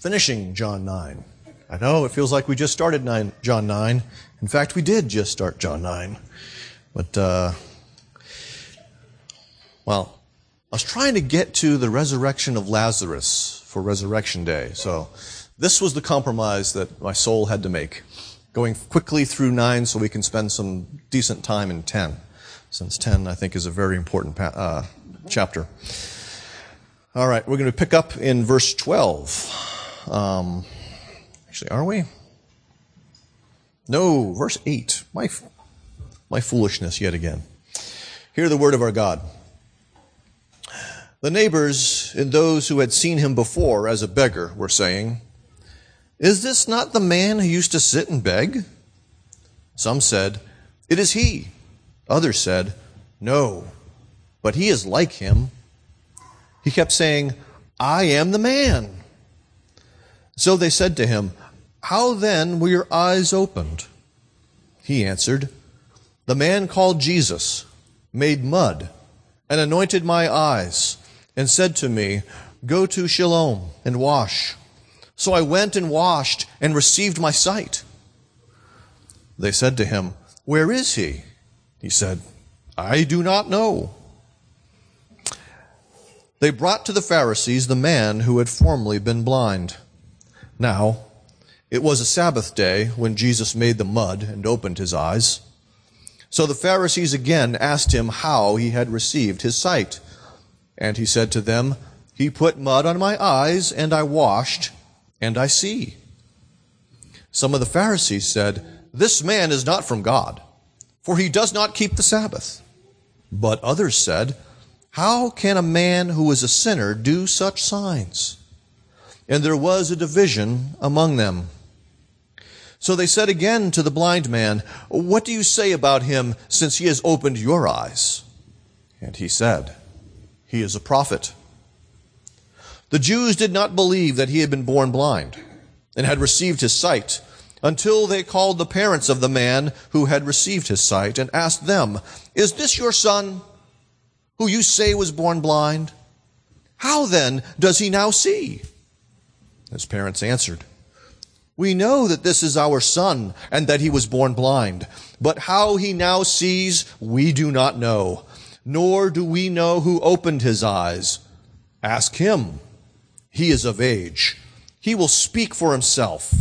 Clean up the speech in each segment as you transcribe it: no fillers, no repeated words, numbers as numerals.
finishing John 9. I know it feels like we just started John 9. In fact, we did just start John 9. But, I was trying to get to the resurrection of Lazarus for Resurrection Day. So this was the compromise that my soul had to make, going quickly through 9 so we can spend some decent time in 10, since 10, I think, is a very important chapter. All right, we're going to pick up in verse 12. Actually, are we? No, verse 8. My foolishness yet again. Hear the word of our God. The neighbors and those who had seen him before as a beggar were saying, "Is this not the man who used to sit and beg?" Some said, "It is he." Others said, "No, but he is like him." He kept saying, "I am the man." So they said to him, "How then were your eyes opened?" He answered, "The man called Jesus made mud and anointed my eyes and said to me, 'Go to Shiloh and wash.' So I went and washed and received my sight." They said to him, "Where is he?" He said, "I do not know." They brought to the Pharisees the man who had formerly been blind. Now, it was a Sabbath day when Jesus made the mud and opened his eyes. So the Pharisees again asked him how he had received his sight. And he said to them, "He put mud on my eyes, and I washed, and I see." Some of the Pharisees said, "This man is not from God, for he does not keep the Sabbath." But others said, "How can a man who is a sinner do such signs?" And there was a division among them. So they said again to the blind man, "What do you say about him, since he has opened your eyes?" And he said, "He is a prophet." The Jews did not believe that he had been born blind and had received his sight until they called the parents of the man who had received his sight and asked them, "Is this your son, who you say was born blind? How then does he now see?" His parents answered, "We know that this is our son and that he was born blind, but how he now sees we do not know, nor do we know who opened his eyes. Ask him. He is of age. He will speak for himself."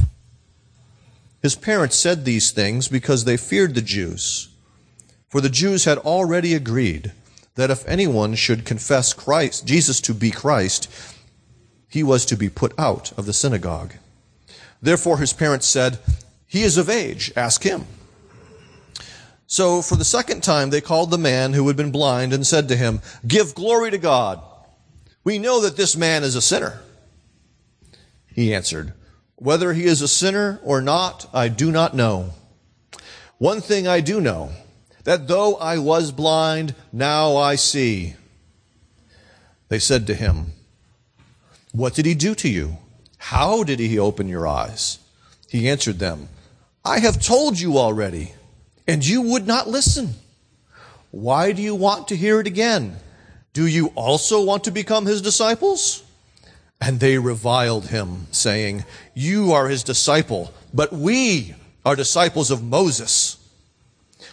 His parents said these things because they feared the Jews, for the Jews had already agreed that if anyone should confess Jesus to be Christ, he was to be put out of the synagogue. Therefore his parents said, "He is of age, ask him." So for the second time they called the man who had been blind and said to him, "Give glory to God. We know that this man is a sinner." He answered, "Whether he is a sinner or not, I do not know. One thing I do know, that though I was blind, now I see." They said to him, "What did he do to you? How did he open your eyes?" He answered them, "I have told you already, and you would not listen. Why do you want to hear it again? Do you also want to become his disciples?" And they reviled him, saying, "You are his disciple, but we are disciples of Moses.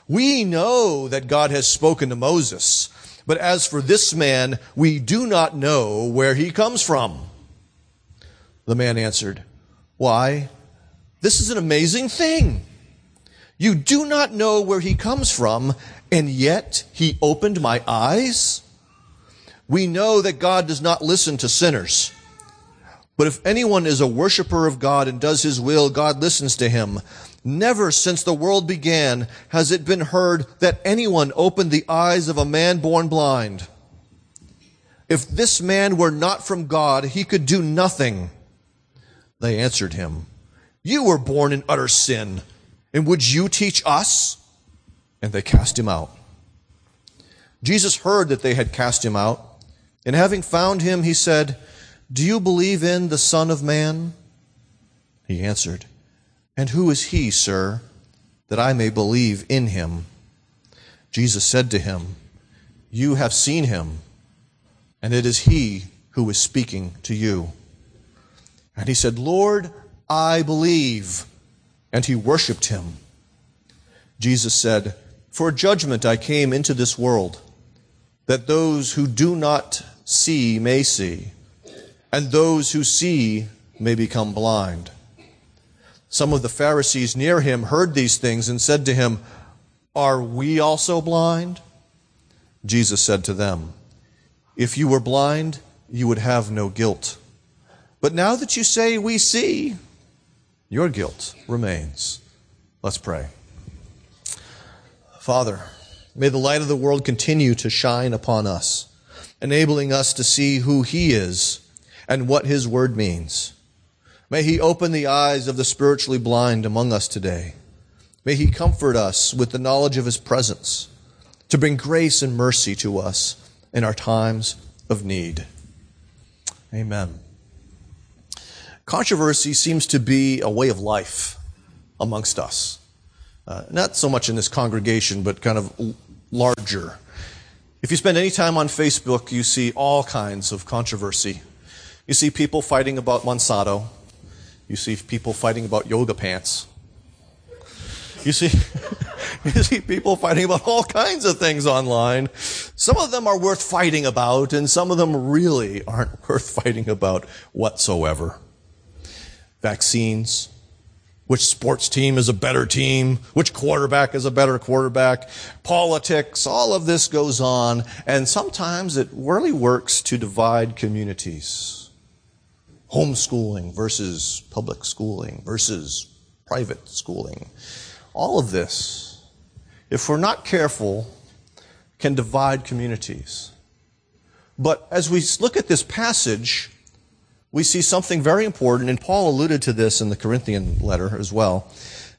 We know that God has spoken to Moses, but as for this man, we do not know where he comes from." The man answered, "Why, this is an amazing thing. You do not know where he comes from, and yet he opened my eyes? We know that God does not listen to sinners, but if anyone is a worshiper of God and does his will, God listens to him. Never since the world began has it been heard that anyone opened the eyes of a man born blind. If this man were not from God, he could do nothing." They answered him, "You were born in utter sin, and would you teach us?" And they cast him out. Jesus heard that they had cast him out, and having found him, he said, "Do you believe in the Son of Man?" He answered, "And who is he, sir, that I may believe in him?" Jesus said to him, "You have seen him, and it is he who is speaking to you." And he said, "Lord, I believe." And he worshiped him. Jesus said, "For judgment I came into this world, that those who do not see may see, and those who see may become blind." Some of the Pharisees near him heard these things and said to him, "Are we also blind?" Jesus said to them, "If you were blind, you would have no guilt. But now that you say we see, your guilt remains." Let's pray. Father, may the light of the world continue to shine upon us, enabling us to see who He is and what His word means. May He open the eyes of the spiritually blind among us today. May He comfort us with the knowledge of His presence, to bring grace and mercy to us in our times of need. Amen. Controversy seems to be a way of life amongst us. Not so much in this congregation, but kind of larger. If you spend any time on Facebook, you see all kinds of controversy. You see people fighting about Monsanto. You see people fighting about yoga pants. You see people fighting about all kinds of things online. Some of them are worth fighting about, and some of them really aren't worth fighting about whatsoever. Vaccines, which sports team is a better team, which quarterback is a better quarterback, politics, all of this goes on, and sometimes it really works to divide communities. Homeschooling versus public schooling versus private schooling. All of this, if we're not careful, can divide communities. But as we look at this passage, we see something very important, and Paul alluded to this in the Corinthian letter as well,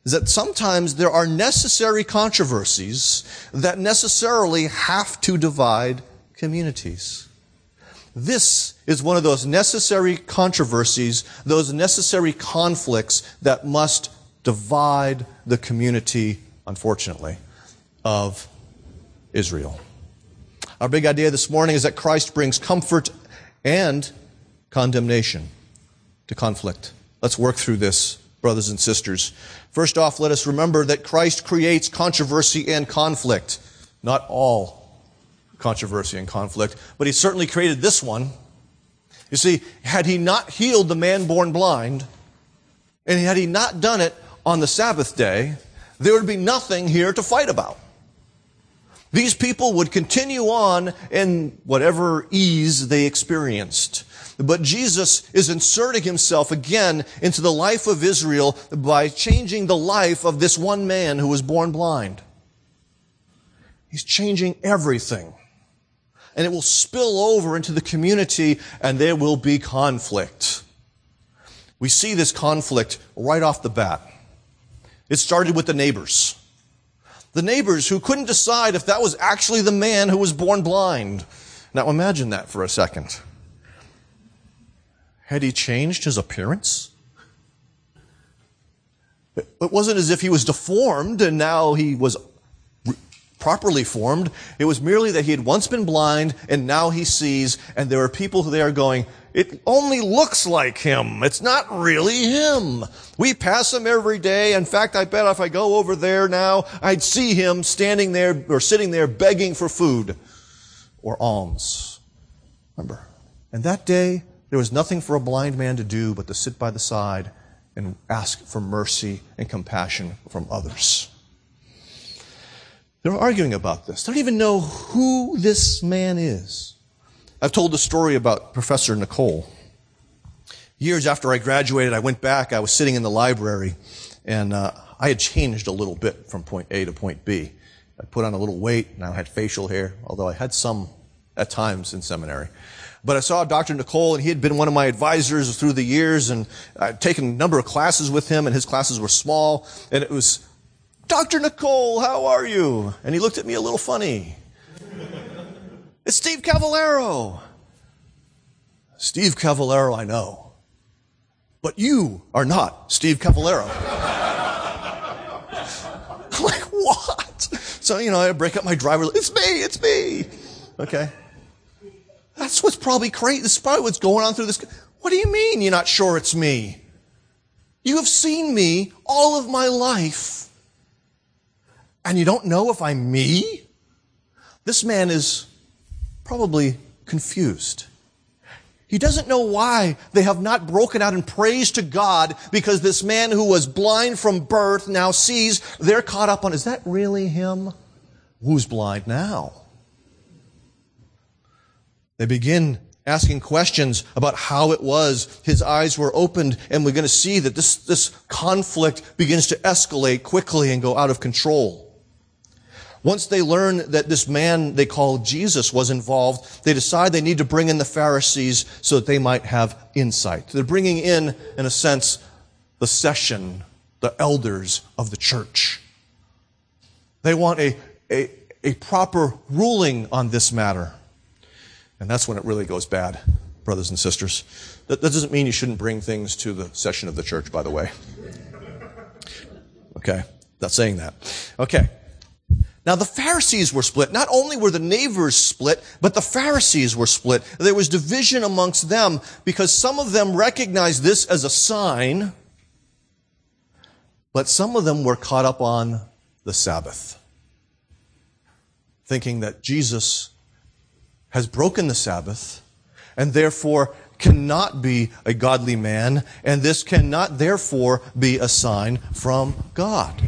is that sometimes there are necessary controversies that necessarily have to divide communities. This is one of those necessary controversies, those necessary conflicts that must divide the community, unfortunately, of Israel. Our big idea this morning is that Christ brings comfort and condemnation to conflict. Let's work through this, brothers and sisters. First off, let us remember that Christ creates controversy and conflict. Not all controversy and conflict, but He certainly created this one. You see, had He not healed the man born blind, and had He not done it on the Sabbath day, there would be nothing here to fight about. These people would continue on in whatever ease they experienced. But Jesus is inserting Himself again into the life of Israel by changing the life of this one man who was born blind. He's changing everything. And it will spill over into the community, and there will be conflict. We see this conflict right off the bat. It started with the neighbors. The neighbors who couldn't decide if that was actually the man who was born blind. Now imagine that for a second. Had he changed his appearance? It wasn't as if he was deformed and now he was properly formed. It was merely that he had once been blind and now he sees, and there are people who they are going, "It only looks like him. It's not really him. We pass him every day. In fact, I bet if I go over there now, I'd see him standing there or sitting there begging for food or alms." Remember? And that day, there was nothing for a blind man to do but to sit by the side and ask for mercy and compassion from others. They're arguing about this. They don't even know who this man is. I've told the story about Professor Nicole. Years after I graduated, I went back. I was sitting in the library, and I had changed a little bit from point A to point B. I put on a little weight. Now I had facial hair, although I had some at times in seminary. But I saw Dr. Nicole, and he had been one of my advisors through the years, and I'd taken a number of classes with him, and his classes were small. And it was, "Dr. Nicole, how are you?" And he looked at me a little funny. "It's Steve Cavallaro." "Steve Cavallaro, I know. But you are not Steve Cavallaro." I'm like, "What?" So, I break up my driver. It's me. Okay. That's what's probably crazy. This is probably what's going on through this. What do you mean you're not sure it's me? You have seen me all of my life, and you don't know if I'm me? This man is probably confused. He doesn't know why they have not broken out in praise to God, because this man who was blind from birth now sees. They're caught up on, is that really him? Who's blind now? They begin asking questions about how it was his eyes were opened, and we're going to see that this conflict begins to escalate quickly and go out of control. Once they learn that this man they call Jesus was involved, they decide they need to bring in the Pharisees so that they might have insight. They're bringing in a sense, the session, the elders of the church. They want a proper ruling on this matter. And that's when it really goes bad, brothers and sisters. That doesn't mean you shouldn't bring things to the session of the church, by the way. Okay, not saying that. Okay. Now, the Pharisees were split. Not only were the neighbors split, but the Pharisees were split. There was division amongst them because some of them recognized this as a sign, but some of them were caught up on the Sabbath, thinking that Jesus has broken the Sabbath and therefore cannot be a godly man, and this cannot therefore be a sign from God.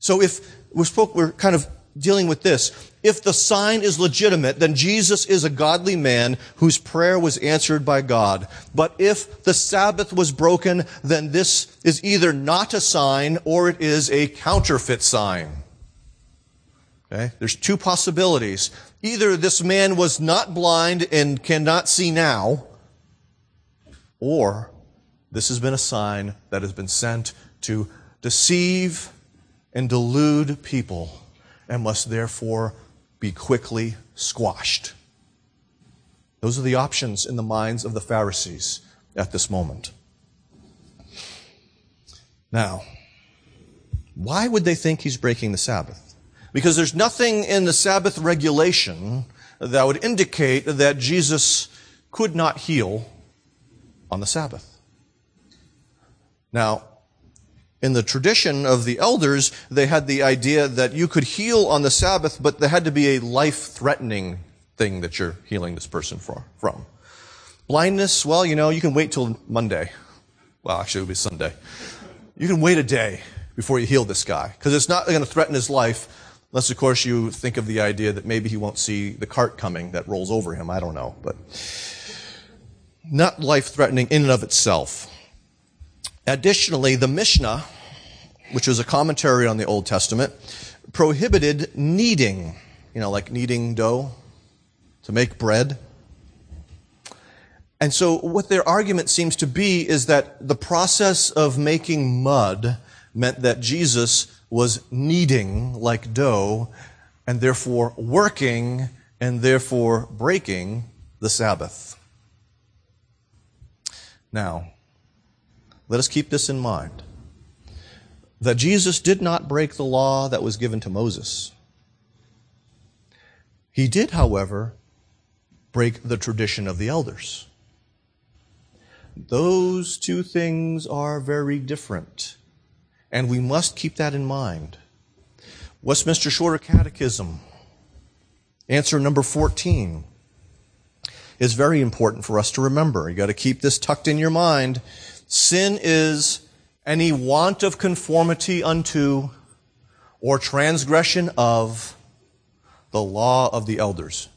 So if we're kind of dealing with this. If the sign is legitimate, then Jesus is a godly man whose prayer was answered by God. But if the Sabbath was broken, then this is either not a sign or it is a counterfeit sign. Okay? There's two possibilities. Either this man was not blind and cannot see now, or this has been a sign that has been sent to deceive and delude people, and must therefore be quickly squashed. Those are the options in the minds of the Pharisees at this moment. Now, why would they think he's breaking the Sabbath? Because there's nothing in the Sabbath regulation that would indicate that Jesus could not heal on the Sabbath. Now, in the tradition of the elders, they had the idea that you could heal on the Sabbath, but there had to be a life-threatening thing that you're healing this person from. Blindness, well, you can wait till Monday. Well, actually, it would be Sunday. You can wait a day before you heal this guy, because it's not going to threaten his life, unless, of course, you think of the idea that maybe he won't see the cart coming that rolls over him. I don't know, but not life-threatening in and of itself. Additionally, the Mishnah, which was a commentary on the Old Testament, prohibited kneading, like kneading dough to make bread. And so what their argument seems to be is that the process of making mud meant that Jesus was kneading like dough and therefore working and therefore breaking the Sabbath. Now, let us keep this in mind, that Jesus did not break the law that was given to Moses. He did, however, break the tradition of the elders. Those two things are very different, and we must keep that in mind. Westminster Shorter Catechism, answer number 14, is very important for us to remember. You've got to keep this tucked in your mind. Sin is any want of conformity unto or transgression of the law of the elders,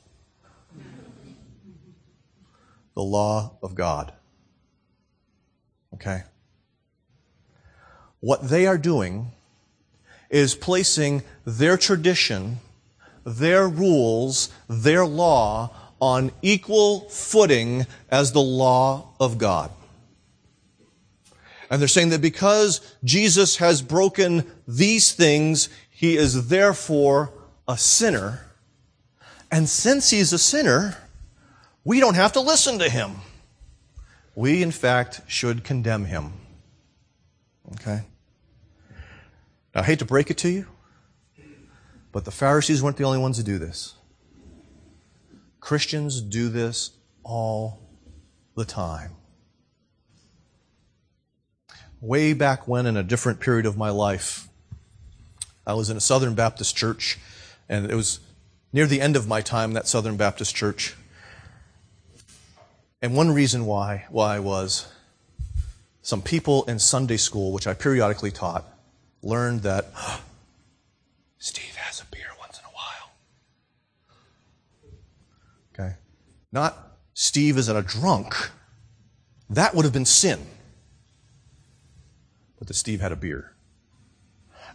the law of God. Okay? What they are doing is placing their tradition, their rules, their law on equal footing as the law of God. And they're saying that because Jesus has broken these things, he is therefore a sinner. And since he's a sinner, we don't have to listen to him. We, in fact, should condemn him. Okay? Now, I hate to break it to you, but the Pharisees weren't the only ones who do this. Christians do this all the time. way back when in a different period of my life. I was in a Southern Baptist church, and it was near the end of my time in that Southern Baptist church. And one reason why was some people in Sunday school, which I periodically taught, learned that Steve has a beer once in a while. Okay? Not Steve isn't a drunk. That would have been sin. But that Steve had a beer.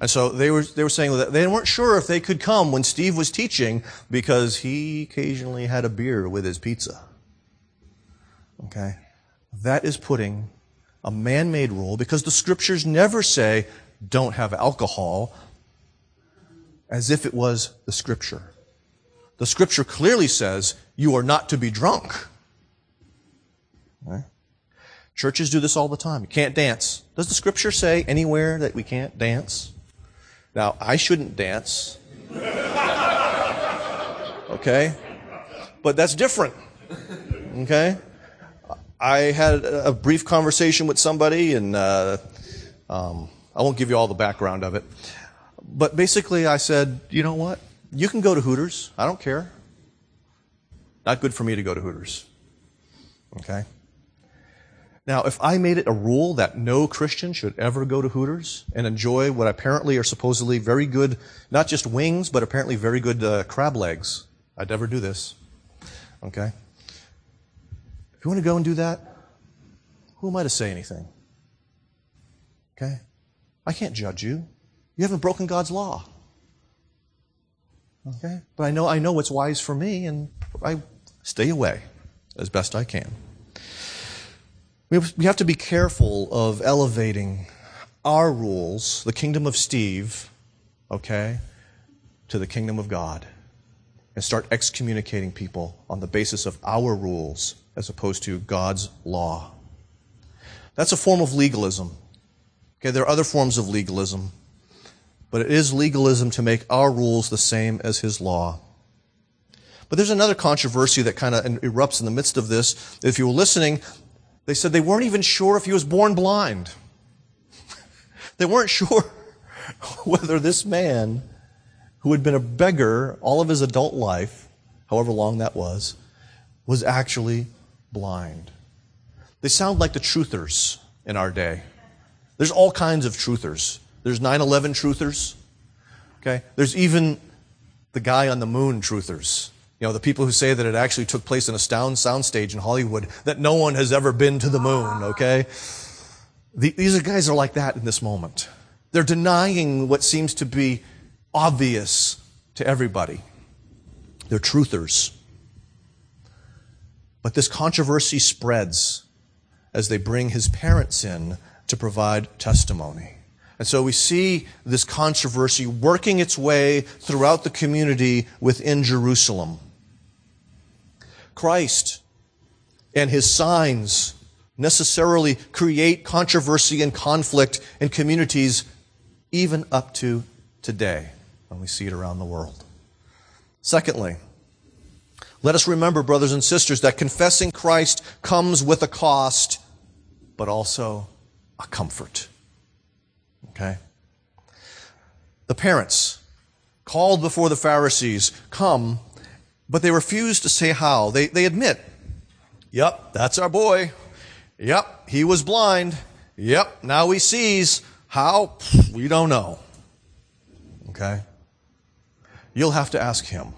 And so they were saying that they weren't sure if they could come when Steve was teaching because he occasionally had a beer with his pizza. Okay? That is putting a man-made rule, because the scriptures never say don't have alcohol, as if it was the scripture. The scripture clearly says you are not to be drunk. Right? Churches do this all the time. You can't dance. Does the scripture say anywhere that we can't dance? Now, I shouldn't dance. Okay? But that's different. Okay? I had a brief conversation with somebody, and I won't give you all the background of it. But basically I said, you know what? You can go to Hooters. I don't care. Not good for me to go to Hooters. Okay? Now, if I made it a rule that no Christian should ever go to Hooters and enjoy what apparently are supposedly very good, not just wings, but apparently very good crab legs, I'd never do this. Okay? If you want to go and do that, who am I to say anything? Okay? I can't judge you. You haven't broken God's law. Okay? But I know what's wise for me, and I stay away as best I can. We have to be careful of elevating our rules, the kingdom of Steve, okay, to the kingdom of God, and start excommunicating people on the basis of our rules as opposed to God's law. That's a form of legalism. Okay, there are other forms of legalism, but it is legalism to make our rules the same as his law. But there's another controversy that kind of erupts in the midst of this. If you were listening, they said they weren't even sure if he was born blind. They weren't sure whether this man, who had been a beggar all of his adult life, however long that was actually blind. They sound like the truthers in our day. There's all kinds of truthers. There's 9/11 truthers. Okay? There's even the guy on the moon truthers. You know, the people who say that it actually took place in a soundstage in Hollywood, that no one has ever been to the moon, okay? These guys are like that in this moment. They're denying what seems to be obvious to everybody. They're truthers. But this controversy spreads as they bring his parents in to provide testimony. And so we see this controversy working its way throughout the community within Jerusalem. Christ and his signs necessarily create controversy and conflict in communities even up to today, and we see it around the world. Secondly, let us remember, brothers and sisters, that confessing Christ comes with a cost, but also a comfort. Okay? The parents, called before the Pharisees, come, but they refuse to say how. They admit, yep, that's our boy. Yep, he was blind. Yep, now he sees. How? We don't know. Okay? You'll have to ask him.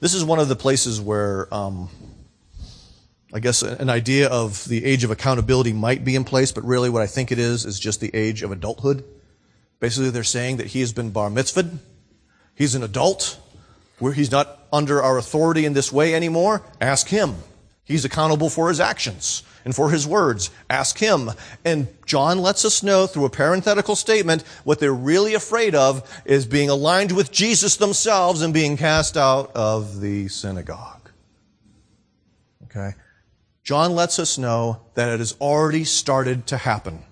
This is one of the places where I guess an idea of the age of accountability might be in place, but really what I think it is just the age of adulthood. Basically, they're saying that he has been bar mitzvahed. He's an adult. He's not under our authority in this way anymore. Ask him. He's accountable for his actions and for his words. Ask him. And John lets us know through a parenthetical statement what they're really afraid of is being aligned with Jesus themselves and being cast out of the synagogue. Okay? John lets us know that it has already started to happen.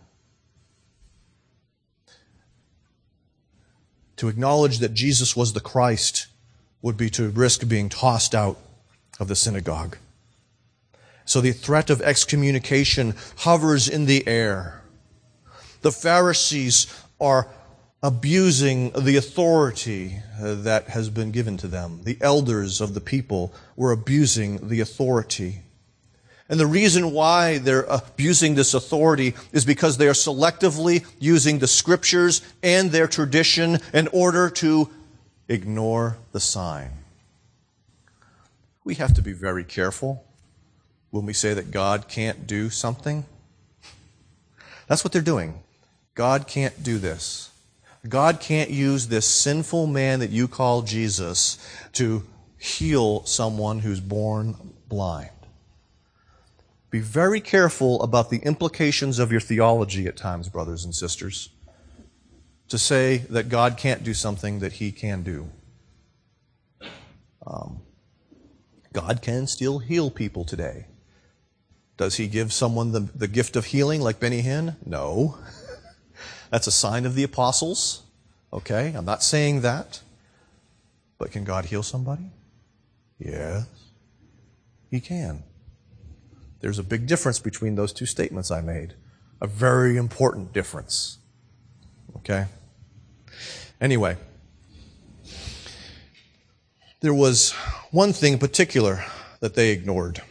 To acknowledge that Jesus was the Christ would be to risk being tossed out of the synagogue. So the threat of excommunication hovers in the air. The Pharisees are abusing the authority that has been given to them. The elders of the people were abusing the authority. And the reason why they're abusing this authority is because they are selectively using the Scriptures and their tradition in order to ignore the sign. We have to be very careful when we say that God can't do something. That's what they're doing. God can't do this. God can't use this sinful man that you call Jesus to heal someone who's born blind. Be very careful about the implications of your theology at times, brothers and sisters, to say that God can't do something that He can do. God can still heal people today. Does He give someone the gift of healing like Benny Hinn? No. That's a sign of the apostles. Okay, I'm not saying that. But can God heal somebody? Yes, He can. There's a big difference between those two statements I made. A very important difference. Okay? Anyway, there was one thing in particular that they ignored.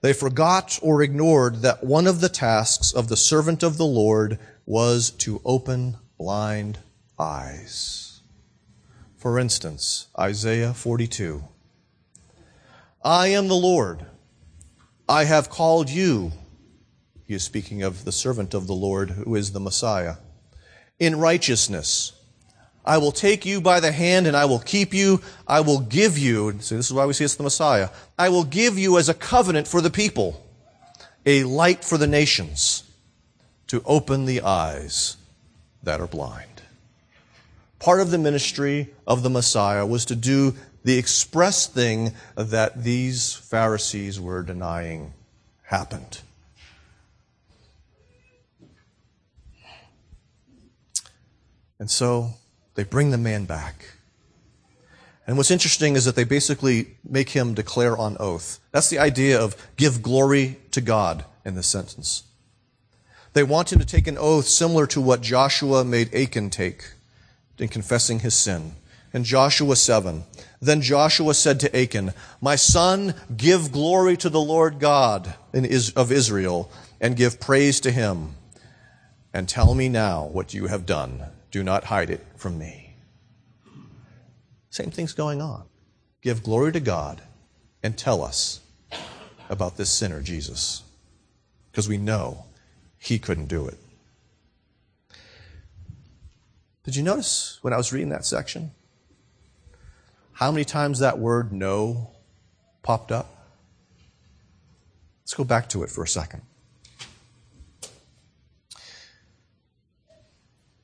They forgot or ignored that one of the tasks of the servant of the Lord was to open blind eyes. For instance, Isaiah 42. I am the Lord. I have called you, he is speaking of the servant of the Lord who is the Messiah, in righteousness. I will take you by the hand and I will keep you. I will give you, and so this is why we see it's the Messiah, I will give you as a covenant for the people, a light for the nations, to open the eyes that are blind. Part of the ministry of the Messiah was to do the express thing that these Pharisees were denying happened. And so they bring the man back. And what's interesting is that they basically make him declare on oath. That's the idea of give glory to God in this sentence. They want him to take an oath similar to what Joshua made Achan take in confessing his sin. In Joshua 7, then Joshua said to Achan, my son, give glory to the Lord God of Israel and give praise to him. And tell me now what you have done. Do not hide it from me. Same thing's going on. Give glory to God and tell us about this sinner, Jesus. Because we know he couldn't do it. Did you notice when I was reading that section? How many times that word no popped up? Let's go back to it for a second.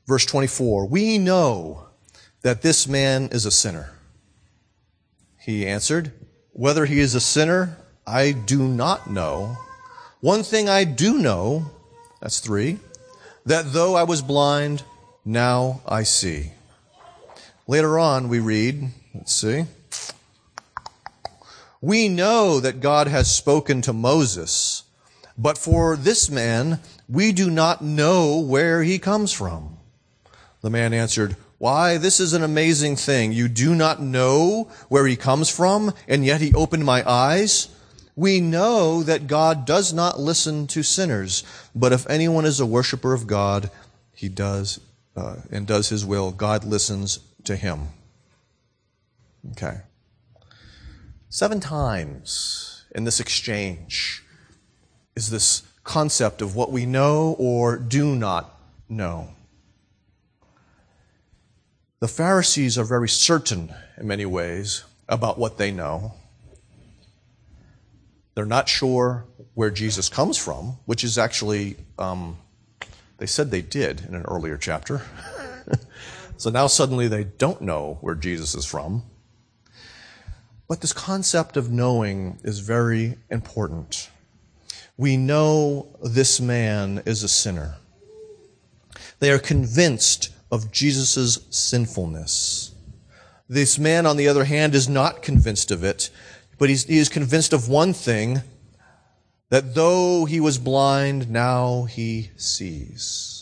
Verse 24, we know that this man is a sinner. He answered, whether he is a sinner, I do not know. One thing I do know, that's 3, that though I was blind, now I see. Later on we read, let's see. We know that God has spoken to Moses, but for this man, we do not know where he comes from. The man answered, why, this is an amazing thing. You do not know where he comes from, and yet he opened my eyes. We know that God does not listen to sinners, but if anyone is a worshiper of God, he does, and does his will, God listens to him. Okay. 7 times in this exchange is this concept of what we know or do not know. The Pharisees are very certain in many ways about what they know. They're not sure where Jesus comes from, which is actually, they said they did in an earlier chapter. So now suddenly they don't know where Jesus is from. But this concept of knowing is very important. We know this man is a sinner. They are convinced of Jesus' sinfulness. This man, on the other hand, is not convinced of it, but he is convinced of one thing, that though he was blind, now he sees.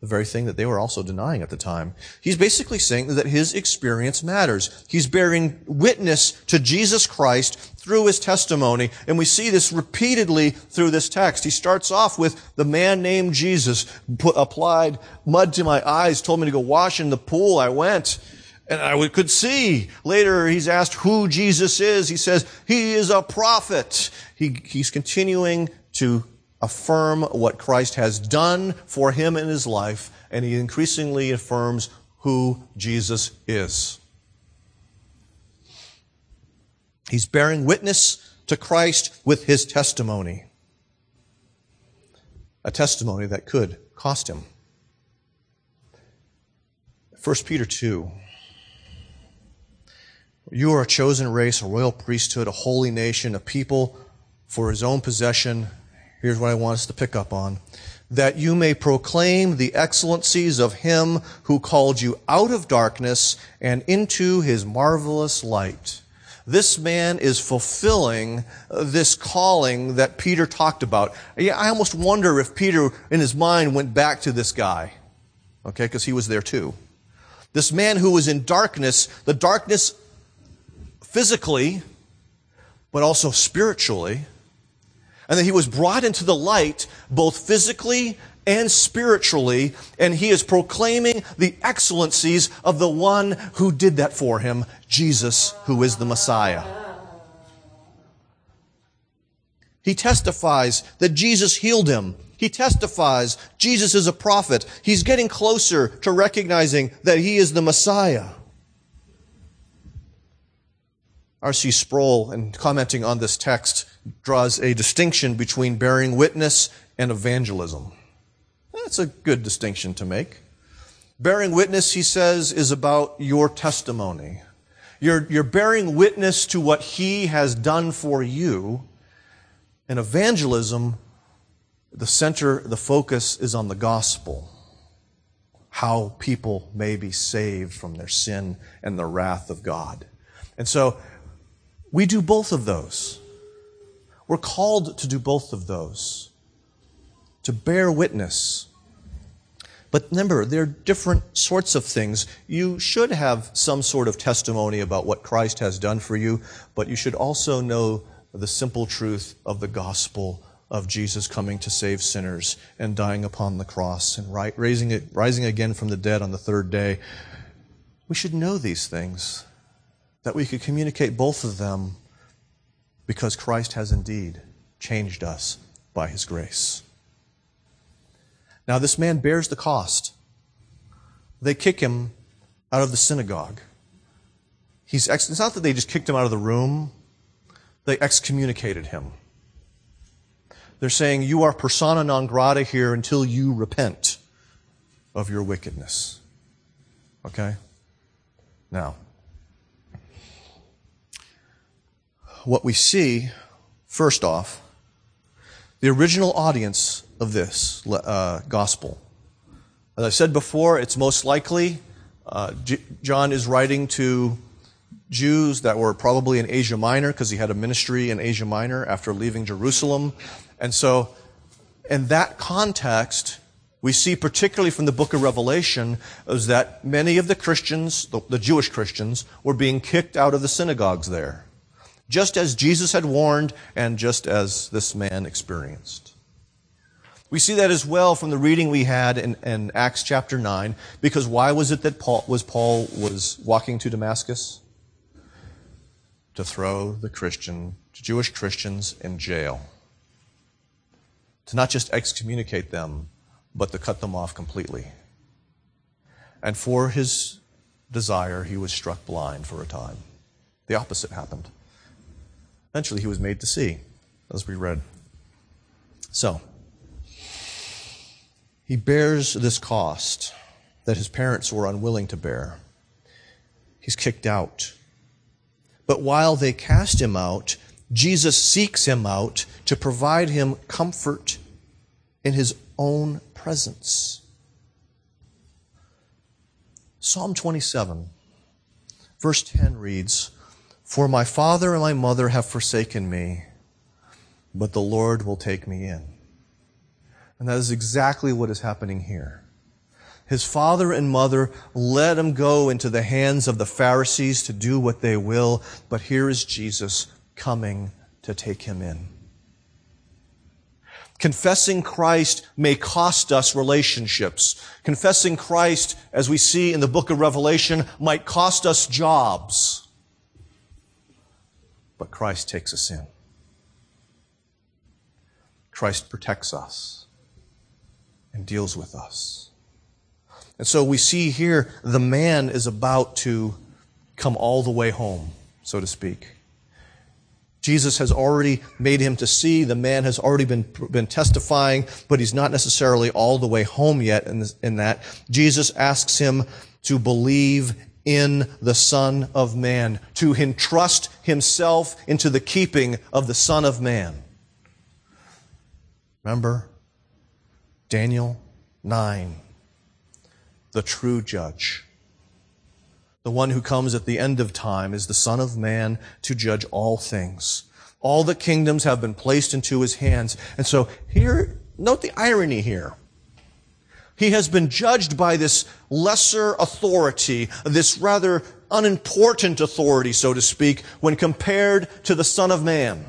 The very thing that they were also denying at the time. He's basically saying that his experience matters. He's bearing witness to Jesus Christ through his testimony, and we see this repeatedly through this text. He starts off with, the man named Jesus applied mud to my eyes, told me to go wash in the pool. I went, and I could see. Later, he's asked who Jesus is. He says, he is a prophet. He's continuing to affirm what Christ has done for him in his life, and he increasingly affirms who Jesus is. He's bearing witness to Christ with his testimony, a testimony that could cost him. 1 Peter 2. You are a chosen race, a royal priesthood, a holy nation, a people for his own possession. Here's what I want us to pick up on. That you may proclaim the excellencies of him who called you out of darkness and into his marvelous light. This man is fulfilling this calling that Peter talked about. I almost wonder if Peter, in his mind, went back to this guy. Okay, because he was there too. This man who was in darkness, the darkness physically, but also spiritually, and that he was brought into the light both physically and spiritually, and he is proclaiming the excellencies of the one who did that for him, Jesus, who is the Messiah. He testifies that Jesus healed him. He testifies Jesus is a prophet. He's getting closer to recognizing that he is the Messiah. R.C. Sproul, in commenting on this text, draws a distinction between bearing witness and evangelism. That's a good distinction to make. Bearing witness, he says, is about your testimony. You're bearing witness to what he has done for you. And evangelism, the focus is on the gospel. How people may be saved from their sin and the wrath of God. And so, we do both of those. We're called to do both of those, to bear witness. But remember, there are different sorts of things. You should have some sort of testimony about what Christ has done for you, but you should also know the simple truth of the gospel of Jesus coming to save sinners and dying upon the cross and rising again from the dead on the third day. We should know these things, that we could communicate both of them, because Christ has indeed changed us by his grace. Now this man bears the cost. They kick him out of the synagogue. It's not that they just kicked him out of the room. They excommunicated him. They're saying, you are persona non grata here until you repent of your wickedness. Okay? Now, what we see, first off, the original audience of this gospel. As I said before, it's most likely John is writing to Jews that were probably in Asia Minor, because he had a ministry in Asia Minor after leaving Jerusalem. And so in that context, we see particularly from the book of Revelation is that many of the Christians, the Jewish Christians, were being kicked out of the synagogues there, just as Jesus had warned and just as this man experienced. We see that as well from the reading we had in Acts chapter 9, because why was it that Paul was walking to Damascus? To throw Jewish Christians in jail. To not just excommunicate them, but to cut them off completely. And for his desire, he was struck blind for a time. The opposite happened. Eventually, he was made to see, as we read. So, he bears this cost that his parents were unwilling to bear. He's kicked out. But while they cast him out, Jesus seeks him out to provide him comfort in his own presence. Psalm 27, verse 10 reads, For my father and my mother have forsaken me, but the Lord will take me in. And that is exactly what is happening here. His father and mother let him go into the hands of the Pharisees to do what they will, but here is Jesus coming to take him in. Confessing Christ may cost us relationships. Confessing Christ, as we see in the book of Revelation, might cost us jobs. But Christ takes us in. Christ protects us and deals with us. And so we see here the man is about to come all the way home, so to speak. Jesus has already made him to see. The man has already been testifying, but he's not necessarily all the way home yet in that. Jesus asks him to believe in the Son of Man, to entrust himself into the keeping of the Son of Man. Remember Daniel 9, the true judge. The one who comes at the end of time is the Son of Man to judge all things. All the kingdoms have been placed into his hands. And so here, note the irony here. He has been judged by this lesser authority, this rather unimportant authority, so to speak, when compared to the Son of Man.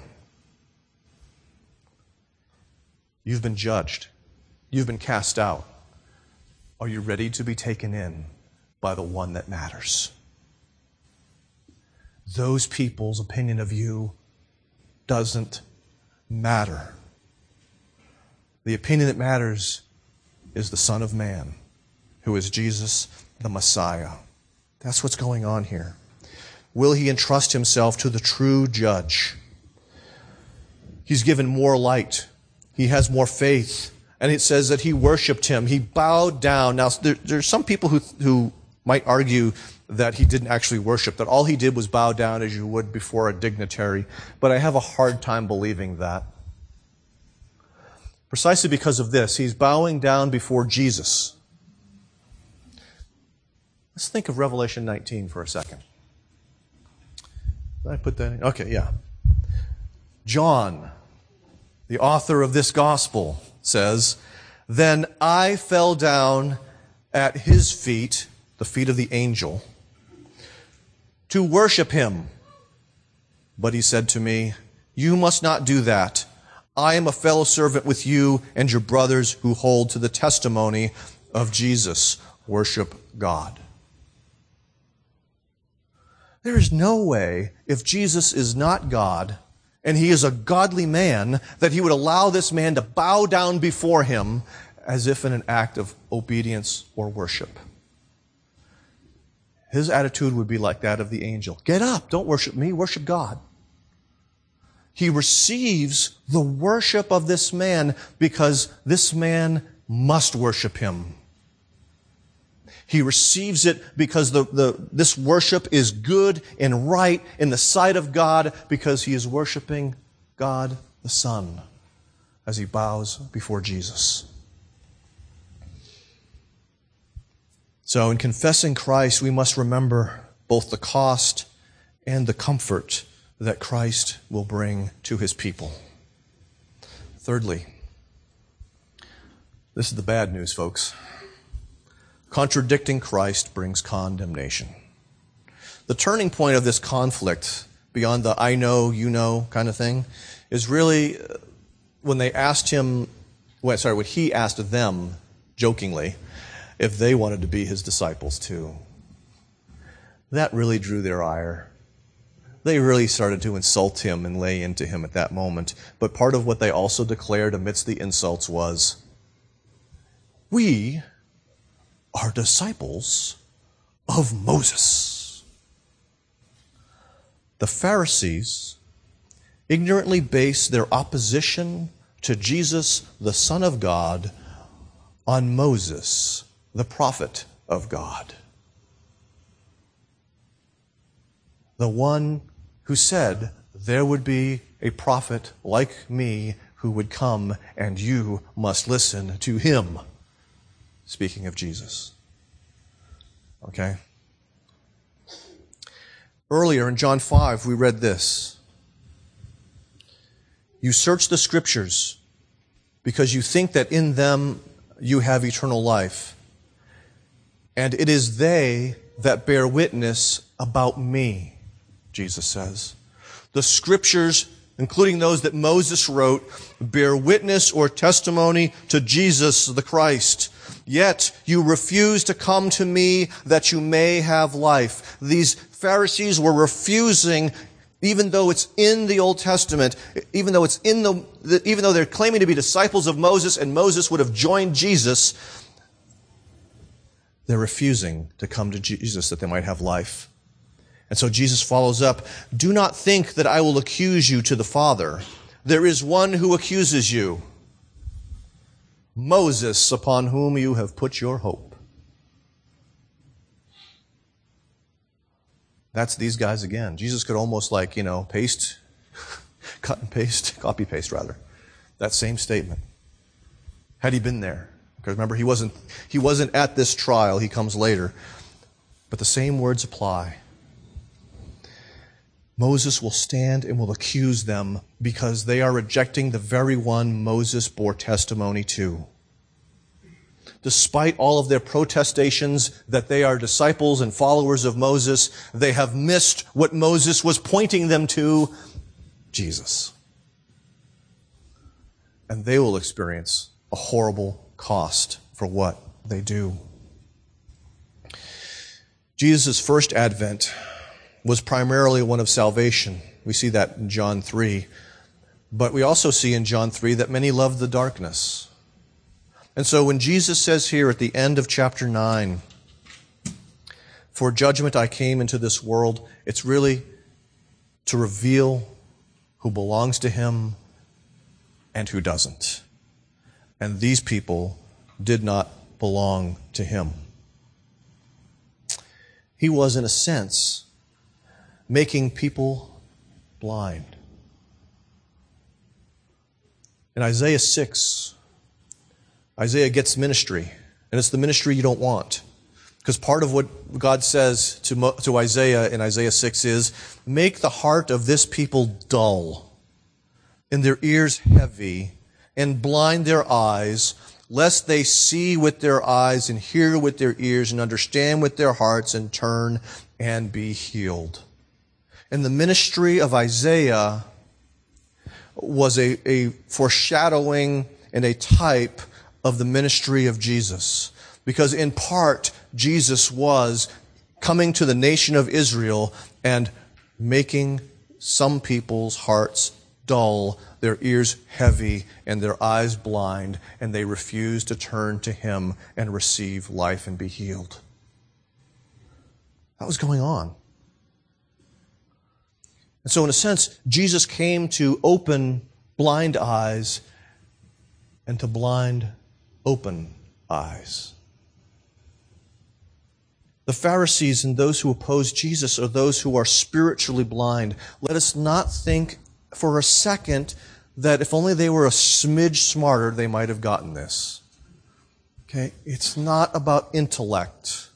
You've been judged. You've been cast out. Are you ready to be taken in by the one that matters? Those people's opinion of you doesn't matter. The opinion that matters is the Son of Man, who is Jesus, the Messiah. That's what's going on here. Will he entrust himself to the true judge? He's given more light. He has more faith. And it says that he worshiped him. He bowed down. Now, there's some people who might argue that he didn't actually worship, that all he did was bow down as you would before a dignitary. But I have a hard time believing that. Precisely because of this, he's bowing down before Jesus. Let's think of Revelation 19 for a second. Did I put that in? Okay, yeah. John, the author of this gospel, says, "Then I fell down at his feet," the feet of the angel, "to worship him. But he said to me, 'You must not do that. I am a fellow servant with you and your brothers who hold to the testimony of Jesus. Worship God.'" There is no way, if Jesus is not God, and he is a godly man, that he would allow this man to bow down before him as if in an act of obedience or worship. His attitude would be like that of the angel. Get up, don't worship me, worship God. He receives the worship of this man because this man must worship him. He receives it because this worship is good and right in the sight of God, because he is worshiping God the Son as he bows before Jesus. So in confessing Christ, we must remember both the cost and the comfort that Christ will bring to his people. Thirdly, this is the bad news, folks. Contradicting Christ brings condemnation. The turning point of this conflict, beyond the I know, you know kind of thing, is really when when he asked them, jokingly, if they wanted to be his disciples too. That really drew their ire. They really started to insult him and lay into him at that moment. But part of what they also declared amidst the insults was, "We are disciples of Moses." The Pharisees ignorantly base their opposition to Jesus, the Son of God, on Moses, the prophet of God. The one who said, "There would be a prophet like me who would come, and you must listen to him." Speaking of Jesus. Okay? Earlier in John 5, we read this. You search the Scriptures because you think that in them you have eternal life. And it is they that bear witness about me, Jesus says. The Scriptures, including those that Moses wrote, bear witness or testimony to Jesus the Christ. Yet you refuse to come to me that you may have life. These Pharisees were refusing, even though it's in the Old Testament, even though they're claiming to be disciples of Moses and Moses would have joined Jesus, they're refusing to come to Jesus that they might have life. And so Jesus follows up, do not think that I will accuse you to the Father. There is one who accuses you, Moses, upon whom you have put your hope. That's these guys again. Jesus could almost paste, cut and paste, copy paste rather, that same statement. Had he been there. Because remember, he wasn't at this trial. He comes later. But the same words apply. Moses will stand and will accuse them because they are rejecting the very one Moses bore testimony to. Despite all of their protestations that they are disciples and followers of Moses, they have missed what Moses was pointing them to, Jesus. And they will experience a horrible cost for what they do. Jesus' first advent was primarily one of salvation. We see that in John 3. But we also see in John 3 that many loved the darkness. And so when Jesus says here at the end of chapter 9, for judgment I came into this world, it's really to reveal who belongs to him and who doesn't. And these people did not belong to him. He was, in a sense, making people blind. In Isaiah 6, Isaiah gets ministry, and it's the ministry you don't want. Because part of what God says to Isaiah in Isaiah 6 is, make the heart of this people dull, and their ears heavy, and blind their eyes, lest they see with their eyes, and hear with their ears, and understand with their hearts, and turn and be healed. And the ministry of Isaiah was a foreshadowing and a type of the ministry of Jesus. Because in part, Jesus was coming to the nation of Israel and making some people's hearts dull, their ears heavy, and their eyes blind, and they refused to turn to him and receive life and be healed. That was going on. And so in a sense, Jesus came to open blind eyes and to blind open eyes. The Pharisees and those who oppose Jesus are those who are spiritually blind. Let us not think for a second that if only they were a smidge smarter, they might have gotten this. Okay? It's not about intellect.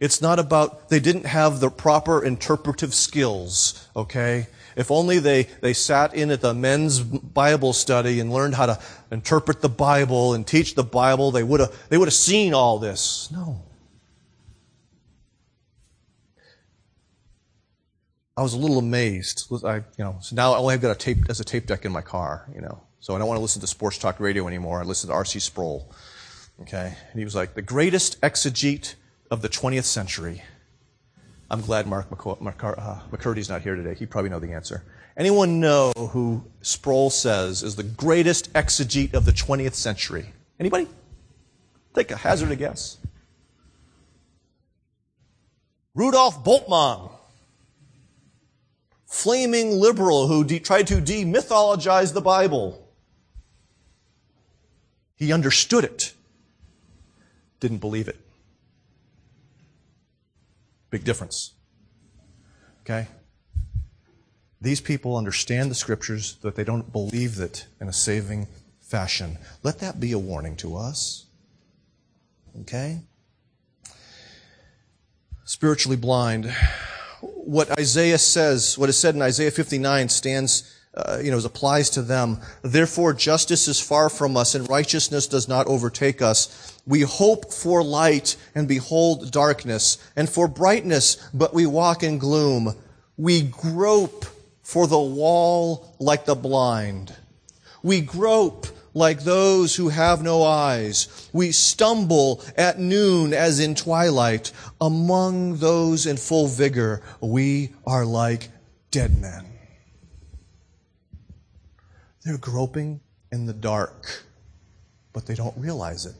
It's not about, they didn't have the proper interpretive skills, okay? If only they sat in at the men's Bible study and learned how to interpret the Bible and teach the Bible, they would have seen all this. No. I was a little amazed. So now I only have got a tape deck in my car, So I don't want to listen to sports talk radio anymore. I listen to R.C. Sproul, okay? And he was like, the greatest exegete of the 20th century. I'm glad Mark McCurdy's not here today. He'd probably know the answer. Anyone know who Sproul says is the greatest exegete of the 20th century? Anybody? Take a hazard a guess. Rudolf Bultmann. Flaming liberal who tried to demythologize the Bible. He understood it. Didn't believe it. Big difference. Okay? These people understand the Scriptures, but they don't believe it in a saving fashion. Let that be a warning to us. Okay? Spiritually blind. what Isaiah says, what is said in Isaiah 59 stands, applies to them. Therefore, justice is far from us, and righteousness does not overtake us. We hope for light, and behold darkness, and for brightness, but we walk in gloom. We grope for the wall like the blind. We grope like those who have no eyes. We stumble at noon as in twilight. Among those in full vigor, we are like dead men. They're groping in the dark, but they don't realize it.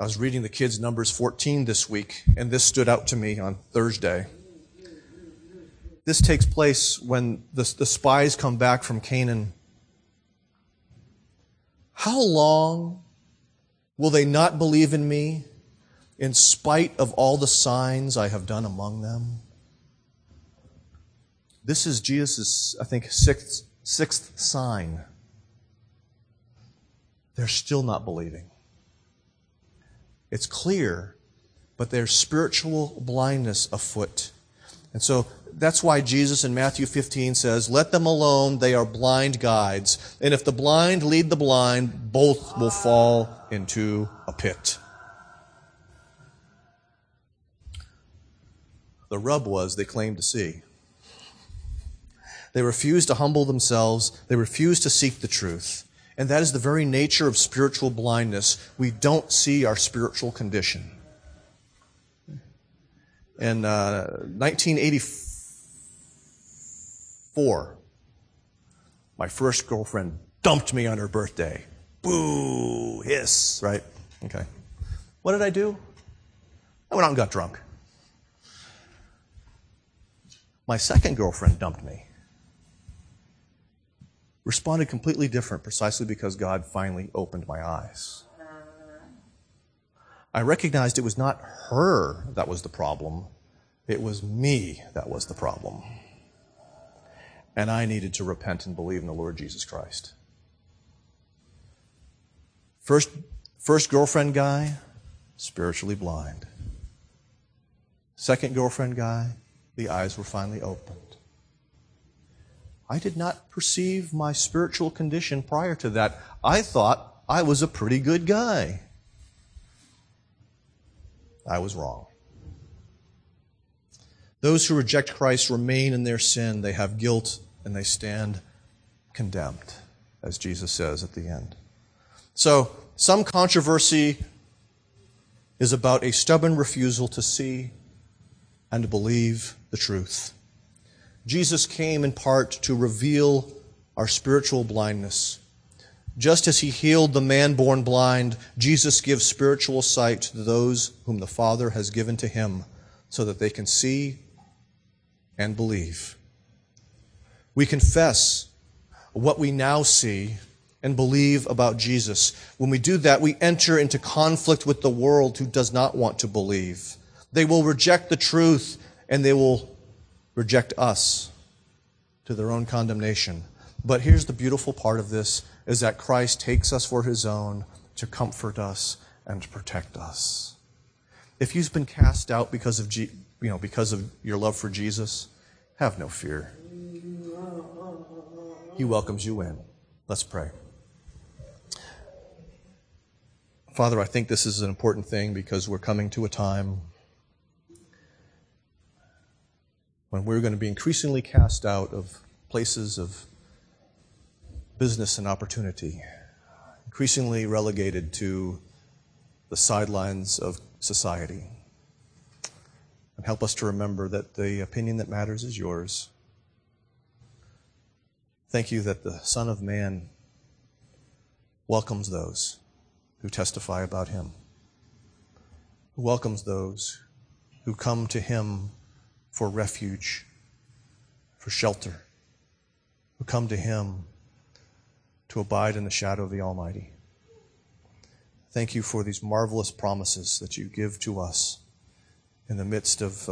I was reading the kids' Numbers 14 this week, and this stood out to me on Thursday. This takes place when the spies come back from Canaan. How long will they not believe in me in spite of all the signs I have done among them? This is Jesus', I think, sixth sign. They're still not believing. It's clear, but there's spiritual blindness afoot. And so that's why Jesus in Matthew 15 says, "Let them alone, they are blind guides. And if the blind lead the blind, both will fall into a pit." The rub was they claimed to see. They refused to humble themselves. They refused to seek the truth. And that is the very nature of spiritual blindness. We don't see our spiritual condition. In 1984, my first girlfriend dumped me on her birthday. Boo, hiss, right? Okay. What did I do? I went out and got drunk. My second girlfriend dumped me. Responded completely different, precisely because God finally opened my eyes. I recognized it was not her that was the problem. It was me that was the problem. And I needed to repent and believe in the Lord Jesus Christ. First girlfriend guy, spiritually blind. Second girlfriend guy, the eyes were finally opened. I did not perceive my spiritual condition prior to that. I thought I was a pretty good guy. I was wrong. Those who reject Christ remain in their sin. They have guilt and they stand condemned, as Jesus says at the end. So, some controversy is about a stubborn refusal to see and to believe the truth. Jesus came in part to reveal our spiritual blindness. Just as he healed the man born blind, Jesus gives spiritual sight to those whom the Father has given to him so that they can see and believe. We confess what we now see and believe about Jesus. When we do that, we enter into conflict with the world who does not want to believe. They will reject the truth and they will reject us to their own condemnation. But here's the beautiful part of this, is that Christ takes us for his own to comfort us and to protect us. If you've been cast out because of your love for Jesus, have no fear. He welcomes you in. Let's pray. Father, I think this is an important thing because we're coming to a time when we're going to be increasingly cast out of places of business and opportunity, increasingly relegated to the sidelines of society. And help us to remember that the opinion that matters is yours. Thank you that the Son of Man welcomes those who testify about him, who welcomes those who come to him for refuge, for shelter, who come to him to abide in the shadow of the Almighty. Thank you for these marvelous promises that you give to us in the midst of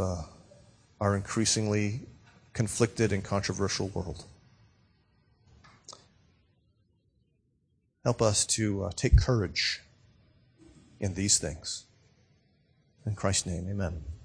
our increasingly conflicted and controversial world. Help us to take courage in these things In Christ's name, amen.